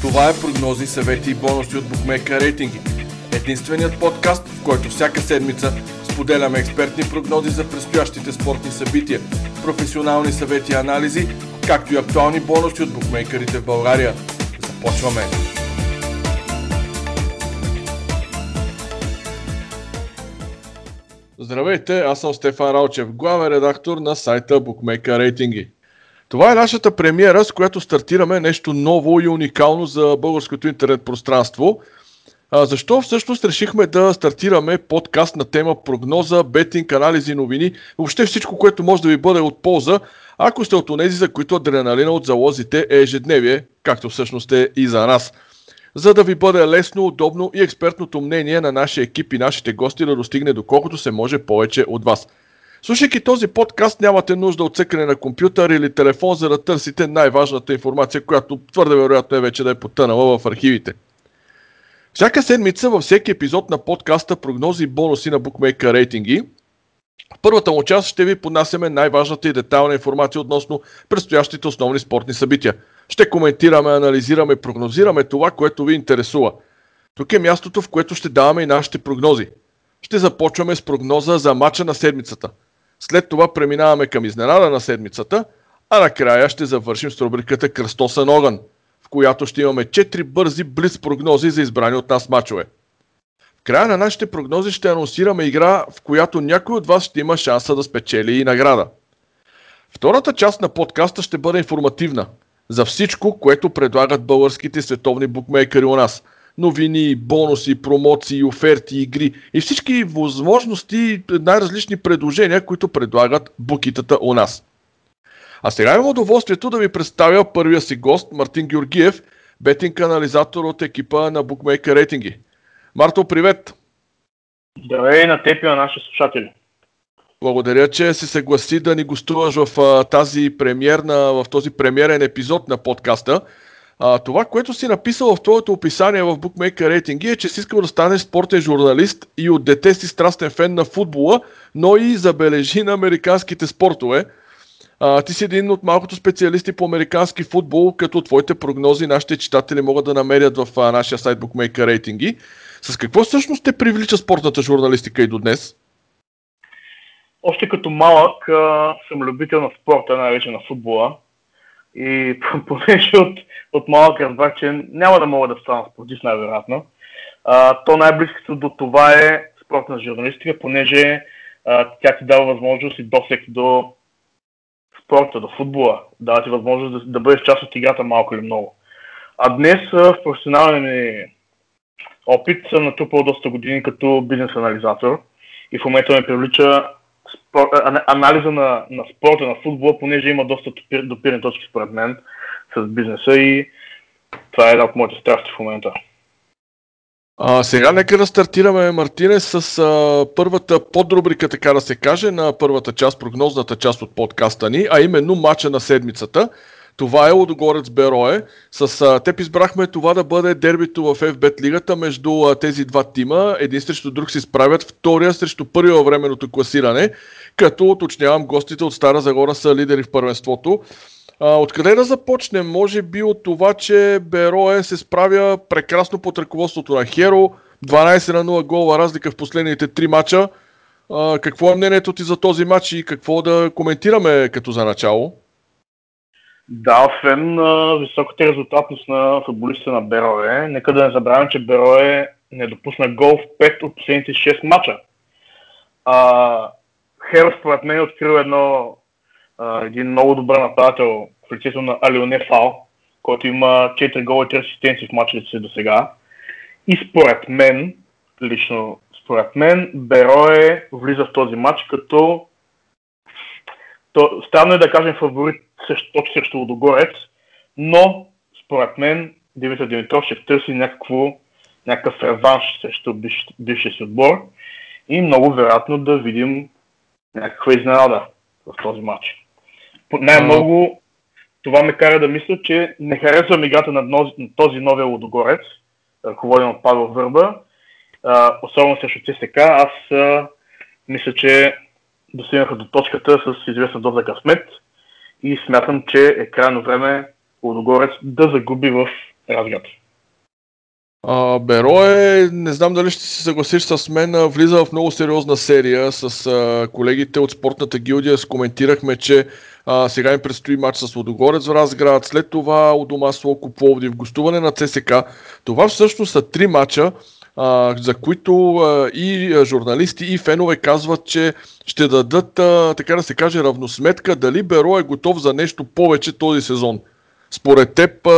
Това е прогнозни съвети и бонуси от Bookmaker Рейтинги. Единственият подкаст, в който всяка седмица споделяме експертни прогнози за предстоящите спортни събития, професионални съвети и анализи, както и актуални бонуси от букмейкерите в България. Започваме! Здравейте, аз съм Стефан Ралчев, главен редактор на сайта Bookmaker Рейтинги. Това е нашата премиера, с която стартираме нещо ново и уникално за българското интернет пространство. Защо всъщност решихме да стартираме подкаст на тема прогноза, бетинг, анализи, новини, въобще всичко, което може да ви бъде от полза, ако сте от онези, за които адреналина от залозите е ежедневие, както всъщност е и за нас. За да ви бъде лесно, удобно и експертното мнение на нашия екип и нашите гости да достигне доколкото се може повече от вас. Слушайки този подкаст, нямате нужда от цъкане на компютър или телефон, за да търсите най-важната информация, която твърде вероятно е вече да е потънала в архивите. Всяка седмица във всеки епизод на подкаста прогнози и бонуси на Bookmaker Рейтинги, в първата му част ще ви поднасяме най-важната и детайлна информация относно предстоящите основни спортни събития. Ще коментираме, анализираме, прогнозираме това, което ви интересува. Тук е мястото, в което ще даваме и нашите прогнози. Ще започваме с прогноза за мача на седмицата. След това преминаваме към изненада на седмицата, а накрая ще завършим с рубриката Кръстосен огън, в която ще имаме 4 бързи блиц прогнози за избрани от нас мачове. В края на нашите прогнози ще анонсираме игра, в която някой от вас ще има шанса да спечели и награда. Втората част на подкаста ще бъде информативна за всичко, което предлагат българските световни букмейкери у нас. Новини, бонуси, промоции, оферти, игри и всички възможности и най-различни предложения, които предлагат букитата у нас. А сега имам удоволствието да ви представя първия си гост Мартин Георгиев, бетинг анализатор от екипа на Bookmaker Рейтинги. Марто, привет! Здравей на теб и на нашите слушатели! Благодаря, че се съгласи да ни гостуваш в този премиерен епизод на подкаста. Това, което си написал в твоето описание в Bookmaker Рейтинги е, че си искал да станеш спортен журналист и от дете си страстен фен на футбола, но и забележи на американските спортове. Ти си един от малкото специалисти по американски футбол, като твоите прогнози нашите читатели могат да намерят в нашия сайт Bookmaker Рейтинги. С какво всъщност те привлича спортната журналистика и до днес? Още като малък съм любител на спорта, наречен на футбола. И понеже от малък разбрах, че няма да мога да стана спортист най-вероятно. То най-близкото до това е спортна журналистика, понеже тя ти дава възможност и досек до спорта, до футбола. Дава ти възможност да бъдеш част от играта малко или много. А днес в професионален ми опит съм натрупал доста години като бизнес анализатор и в момента ме привлича анализа на спорта, на футбола, понеже има доста допирни точки според мен с бизнеса и това е една от моите страсти в момента. Сега нека да стартираме, Мартине, с първата подрубрика, така да се каже, на първата част, прогнозната част от подкаста ни, а именно мача на седмицата. Това е Лудогорец Берое. С теб избрахме това да бъде дербито в FBET лигата между тези два тима. Един срещу друг се справят, втория срещу първия във временното класиране, като уточнявам, гостите от Стара Загора са лидери в първенството. Откъде да започнем? Може би от това, че Берое се справя прекрасно под ръководството на Херо. 12-0 гола разлика в последните 3 мача. Какво е мнението ти за този матч и какво да коментираме като за начало? Да, освен високата резултатност на футболистите на Берое, нека да не забравим, че Берое не допусна гол в 5 от последните 6 мача. Херо според мен е открил един много добър нападател в лицето на Алионе Фал, който има 4 гола и 3 асистенции в мачовете си до сега. И според мен, Берое влиза в този мач като... Странно е да кажем фаворит срещу Лудогорец, но според мен Димитър Димитров ще търси някакъв реванш срещу бившия си отбор и много вероятно да видим някаква изненада в този матч. Най-много това ме кара да мисля, че не харесвам играта на този новия Лудогорец, ръководен от Павел Върба, особено срещу ЦСКА. Аз мисля, че достигнаха до точката с известна доза късмет и смятам, че е крайно време Лудогорец да загуби в Разград? Берое, не знам дали ще се съгласиш с мен, влиза в много сериозна серия с колегите от спортната гилдия. Скоментирахме, че сега им предстои матч с Лудогорец в Разград, след това у дома с Локо Пловдив, гостуване на ЦСК. Това всъщност са три матча, за които и журналисти, и фенове казват, че ще дадат, така да се каже, равносметка дали Берое е готов за нещо повече този сезон. Според теб,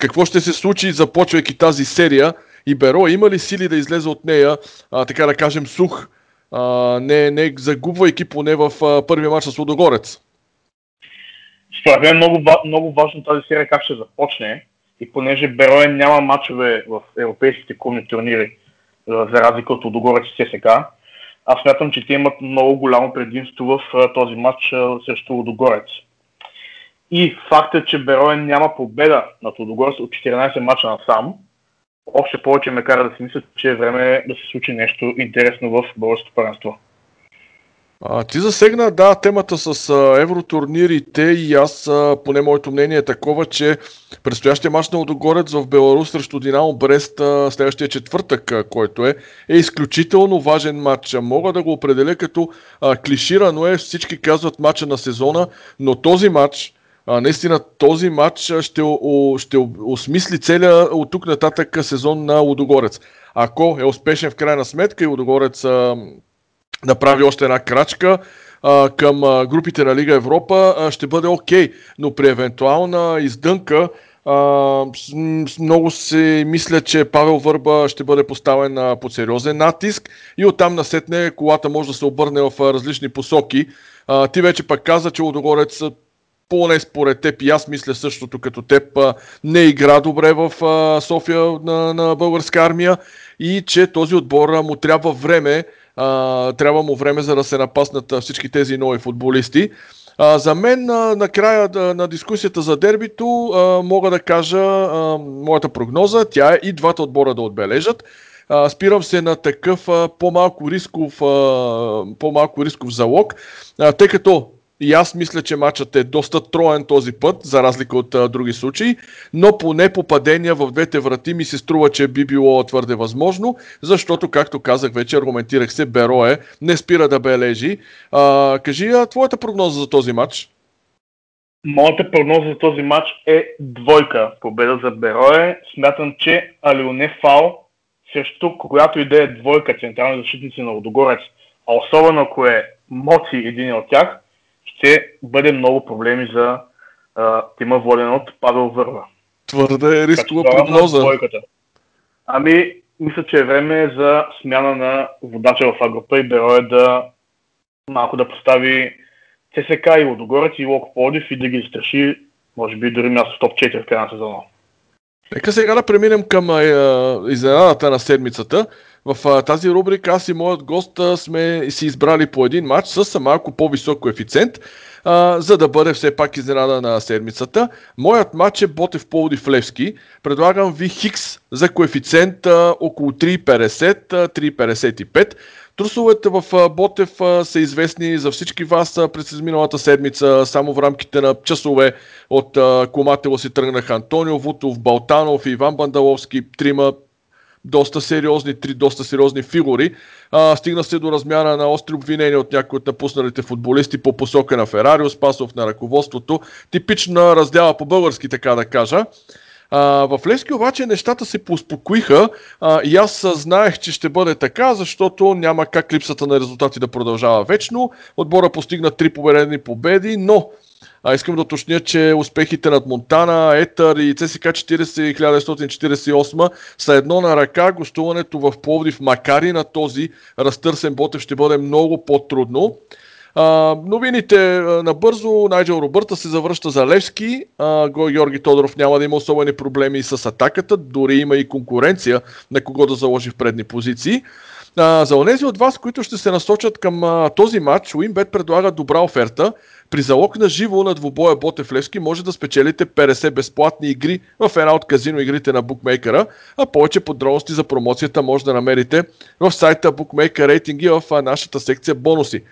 какво ще се случи, започвайки тази серия, и Берое има ли сили да излезе от нея, така да кажем, сух, не загубвайки поне в първия матч с Лудогорец? Според мен много важно тази серия как ще започне, и понеже Берое няма матчове в европейските клубни турнири, за разлика от Лудогорец и ЦСК, аз смятам, че те имат много голямо предимство в този матч срещу Лудогорец. И фактът, че Берое няма победа над Лудогорец от 14 мача насам, още повече ме кара да си мисля, че е време да се случи нещо интересно в българското първенство. Ти засегна, да, темата с евротурнирите, и аз, поне моето мнение е такова, че предстоящия мач на Лудогорец в Беларус срещу Динамо Брест следващия четвъртък, който е изключително важен матч. Мога да го определя като клиширано е, всички казват матча на сезона, но този матч, наистина този матч ще осмисли целия от тук нататък сезон на Лудогорец. Ако е успешен в крайна сметка и Лудогорец направи още една крачка към групите на Лига Европа, ще бъде окей, но при евентуална издънка много се мисля, че Павел Върба ще бъде поставен под сериозен натиск и оттам насетне колата може да се обърне в различни посоки. Ти вече пък каза, че Лудогорец, поне според теб, и аз мисля същото като теб, не игра добре в София на Българска армия и че този отбор му трябва време, за да се напаснат всички тези нови футболисти. За мен, накрая на дискусията за дербито, мога да кажа моята прогноза, тя е и двата отбора да отбележат. Спирам се на такъв по-малко рисков залог, тъй като и аз мисля, че матчът е доста троен този път, за разлика от други случаи, но поне попадения в двете врати ми се струва, че би било твърде възможно, защото, както казах вече, аргументирах се, Берое не спира да бележи. Кажи твоята прогноза за този матч? Моята прогноза за този матч е двойка победа за Берое. Смятам, че Алионе Фал, срещу която идея е двойка централни защитници на Лудогорец, а особено ако е Моци един от тях, ще бъде много проблеми за тима воден от Павел Върва. Твърде рискова прогноза. Мисля, че е време за смяна на водача в Агрупа и Берое да постави ЦСК и Лудогорец и Локо Пловдив и да ги изстраши, може би дори място в топ 4 в края на сезона. Нека сега да преминем към изненадата на седмицата. В тази рубрика аз и моят гост сме си избрали по един матч с малко по-висок коефициент, за да бъде все пак изненада на седмицата. Моят матч е Ботев Пловдив Левски. Предлагам ви Хикс за коефициент около 3,50-3,55. Трусовете в Ботев са известни за всички вас през изминалата седмица. Само в рамките на часове от Коматело си тръгнаха Антонио Вутов, Балтанов и Иван Бандаловски, три доста сериозни фигури. Стигна се до размяна на остри обвинения от някои от напусналите футболисти по посока на Ферарио Спасов, на ръководството. Типична раздяла по български, така да кажа. В Левски обаче нещата се поуспокоиха и аз знаех, че ще бъде така, защото няма как липсата на резултати да продължава вечно. Отбора постигна 3 победени победи, но искам да уточня, че успехите над Монтана, Етър и ЦСКА 40 1948 са едно на ръка. Гостуването в Пловдив, макар и на този разтърсен Ботев, ще бъде много по-трудно. Новините набързо. Найджел Робърта се завръща за Левски. Георги Тодоров няма да има особени проблеми с атаката, дори има и конкуренция на кого да заложи в предни позиции. За онези от вас, които ще се насочат към този матч, Уинбет предлага добра оферта. При залог на живо на двубоя Ботев Левски може да спечелите 50 безплатни игри в една от казино игрите на букмейкера, а повече подробности за промоцията може да намерите в сайта Bookmaker Рейтинги в нашата секция бонуси.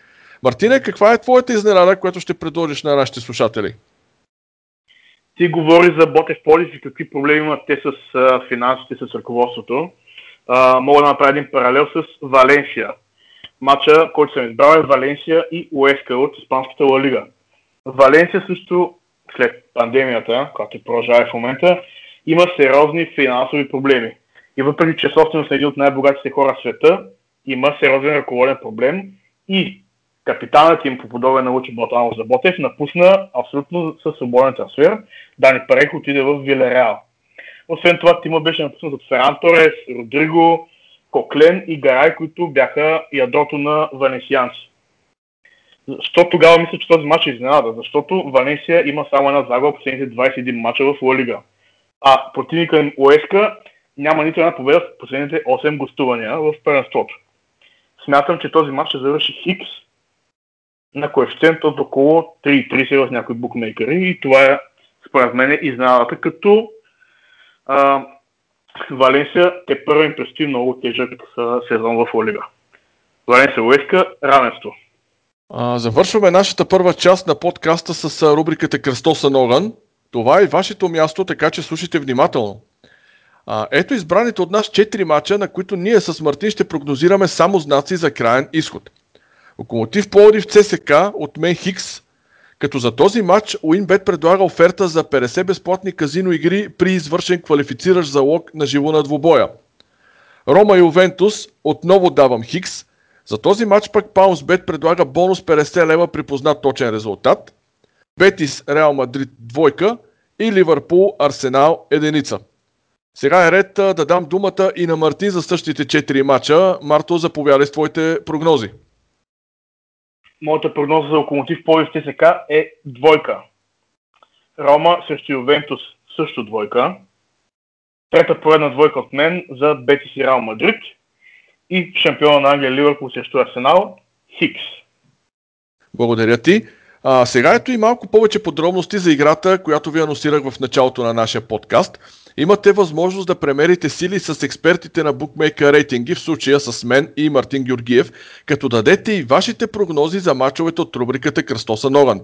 Мартине, каква е твоята изненада, която ще предложиш на нашите слушатели? Ти говори за Ботев Пловдив и какви проблеми имат те с финансите, с ръководството. Мога да направя един паралел с Валенсия. Матча, който съм избрал, е Валенсия и Уеска от Испанската Ла Лига. Валенсия също, след пандемията, която продължава в момента, има сериозни финансови проблеми. И въпреки, че собственост на един от най-богатите хора в света, има сериозен ръководен проблем и капитанът им по подобие на Лучо Балатанов за Ботев напусна абсолютно със свободен трансфер. Дани Парех отиде в Вилереал. Освен това, тима беше напуснат от Феран Торес, Родриго, Коклен и Гарай, които бяха ядрото на валенсианци. Защо тогава мисля, че този матч е изненада? Защото Валенсия има само една загуба последните 21 мача в Ла Лига. А противника им Уеска няма нито една победа в последните 8 гостувания в първенството. Смятам, че този матч ще завърши хикс на коефициент от около 3,30 в някои букмейкери и това е според мен изненадата, като Валенсия те първо им предстои много тежък сезон в Ла Лига. Валенсия Уеска, равенство. Завършваме нашата първа част на подкаста с рубриката Кръстосан огън. Това е вашето място, така че слушайте внимателно. Ето избраните от нас 4 мача, на които ние с Мартин ще прогнозираме само знаци за краен изход. Локомотив Пловдив ЦСК от Мен Хикс, като за този матч Уинбет предлага оферта за 50 безплатни казино игри при извършен квалифициращ залог на живо на двубоя. Рома Ювентус, отново давам Хикс, за този матч пък Паунсбет предлага бонус 50 лева при познат точен резултат. Бетис Реал Мадрид двойка и Ливърпул Арсенал единица. Сега е ред да дам думата и на Мартин за същите 4 мача. Марто, заповядай с твоите прогнози. Моята прогноза за Локомотив Пловдив ЦСК е двойка. Рома срещу Ювентус също двойка. Трета поредна двойка от мен за Бетис и Реал Мадрид. И шампиона на Англия Ливърпул срещу Арсенал Хикс. Благодаря ти. Сега ето и малко повече подробности за играта, която ви анонсирах в началото на нашия подкаст. Имате възможност да премерите сили с експертите на Bookmaker рейтинги, в случая с мен и Мартин Георгиев, като дадете и вашите прогнози за мачовете от рубриката Кръстосан огън.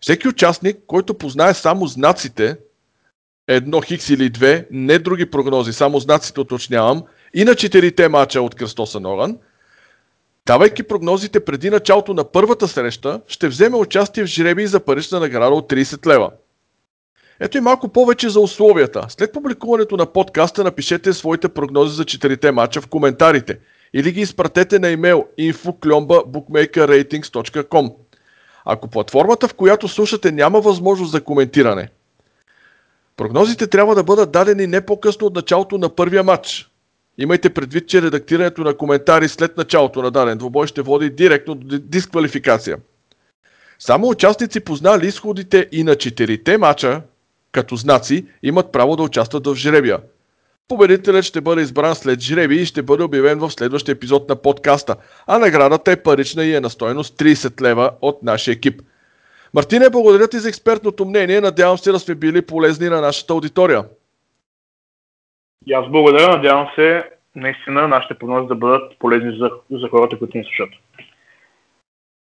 Всеки участник, който познае само знаците, едно хикс или две, не други прогнози, само знаците уточнявам, и на 4-те мача от Кръстосан огън, давайки прогнозите преди началото на първата среща, ще вземе участие в жребий за парична награда от 30 лева. Ето и малко повече за условията. След публикуването на подкаста напишете своите прогнози за 4-те мача в коментарите или ги изпратете на имейл info@bookmakerratings.com. Ако платформата, в която слушате, няма възможност за коментиране, прогнозите трябва да бъдат дадени не по-късно от началото на първия матч. Имайте предвид, че редактирането на коментари след началото на даден двубой ще води директно до дисквалификация. Само участници, познали изходите и на 4-те мача, като знаци, имат право да участват в жребия. Победителят ще бъде избран след жребий и ще бъде обявен в следващия епизод на подкаста, а наградата е парична и е на стойност 30 лева от нашия екип. Мартине, благодаря ти за експертното мнение, надявам се да сме били полезни на нашата аудитория. И аз благодаря, надявам се наистина нашите прогнози да бъдат полезни за хората, които ни слушат.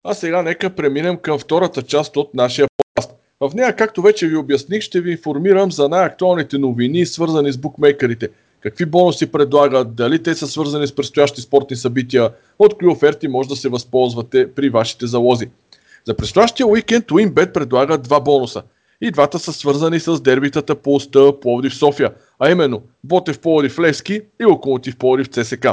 А сега нека преминем към втората част от нашия подкаст. В нея, както вече ви обясних, ще ви информирам за най-актуалните новини, свързани с букмейкерите. Какви бонуси предлагат, дали те са свързани с предстоящи спортни събития, от кои оферти може да се възползвате при вашите залози. За предстоящия уикенд Уинбет предлага 2 бонуса. И двата са свързани с дербитата по ОСТА Пловдив София, а именно Ботев Пловдив Левски и Локомотив Пловдив ЦСК.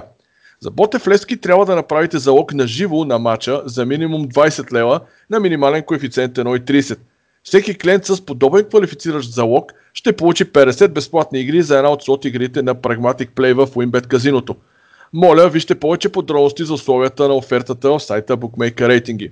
За Ботев Левски трябва да направите залог на живо на матча за минимум 20 лева на минимален коефициент 1,30. Всеки клиент с подобен квалифициращ залог ще получи 50 безплатни игри за една от слот игрите на Pragmatic Play в Уинбет казиното. Моля, вижте повече подробности за условията на офертата в сайта Bookmaker рейтинги.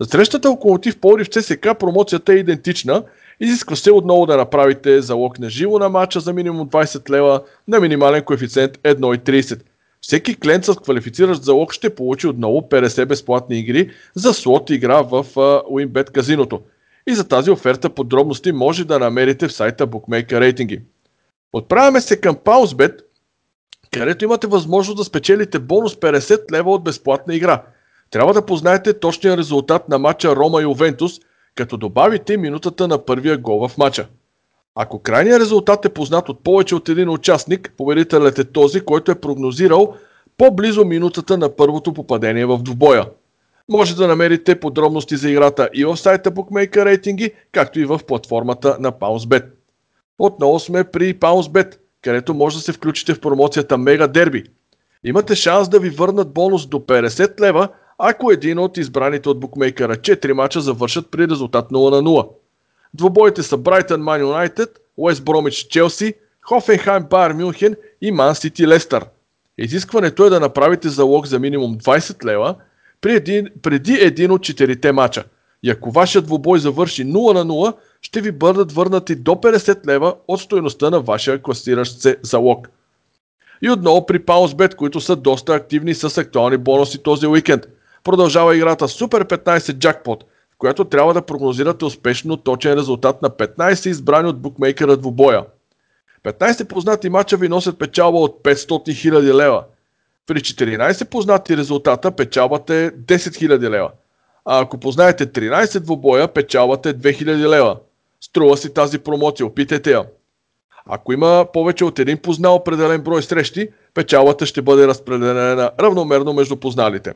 За срещата Локомотив Пловдив ЦСК промоцията е идентична. Изисква се отново да направите залог на живо на матча за минимум 20 лева на минимален коефициент 1,30. Всеки клиент с квалифициращ залог ще получи отново 50 безплатни игри за слот игра в Уинбет казиното. И за тази оферта подробности може да намерите в сайта Bookmaker рейтинги. Отправяме се към Pausbet, където имате възможност да спечелите бонус 50 лева от безплатна игра. Трябва да познаете точния резултат на матча Рома Ювентус, като добавите минутата на първия гол в матча. Ако крайният резултат е познат от повече от един участник, победителят е този, който е прогнозирал по-близо минутата на първото попадение в двубоя. Може да намерите подробности за играта и в сайта Bookmaker рейтинги, както и в платформата на PounceBet. Отново сме при PounceBet, където може да се включите в промоцията Мега Дерби. Имате шанс да ви върнат бонус до 50 лева, ако един от избраните от букмейкъра 4 мача завършат при резултат 0-0. Двобоите са Брайтън Ман Юнайтед, Уест Бромич Челси, Хофенхайм Байер Мюнхен и Ман Сити Лестър. Изискването е да направите залог за минимум 20 лева преди един от 4-те мача. И ако вашият двубой завърши 0-0, ще ви бъдат върнати до 50 лева от стойността на вашия класиращ се залог. И отново при PounceBet, които са доста активни с актуални бонуси този уикенд. Продължава играта Супер 15 Jackpot, в която трябва да прогнозирате успешно точен резултат на 15 избрани от букмейкера двубоя. 15 познати мача ви носят печалба от 500 000 лева. При 14 познати резултата печалбата е 10 000 лева. А ако познаете 13 двубоя, печалбата е 2000 лева. Струва си тази промоция, опитайте я. Ако има повече от един познал определен брой срещи, печалбата ще бъде разпределена равномерно между позналите.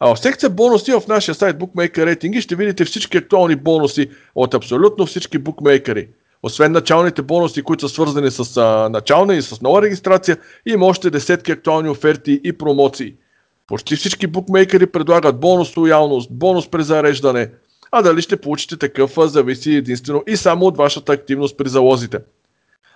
А в секция бонуси в нашия сайт Bookmaker рейтинги ще видите всички актуални бонуси от абсолютно всички букмейкери. Освен началните бонуси, които са свързани с начална и с нова регистрация, има още десетки актуални оферти и промоции. Почти всички букмейкери предлагат бонус лоялност, бонус при зареждане, а дали ще получите такъв зависи единствено и само от вашата активност при залозите.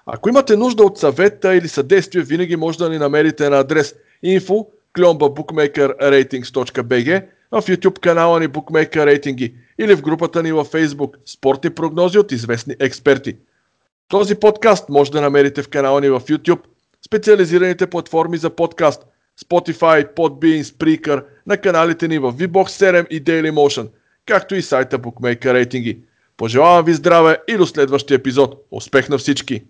Ако имате нужда от съвета или съдействие, винаги може да ни намерите на адрес info@bookmakerratings.bg, в YouTube канала ни Bookmaker рейтинги или в групата ни във Facebook Спортни прогнози от известни експерти. Този подкаст може да намерите в канала ни в YouTube, специализираните платформи за подкаст Spotify, Podbean, Spreaker, на каналите ни в VBOX 7 и Dailymotion, както и сайта Bookmaker рейтинги. Пожелавам ви здраве и до следващия епизод. Успех на всички!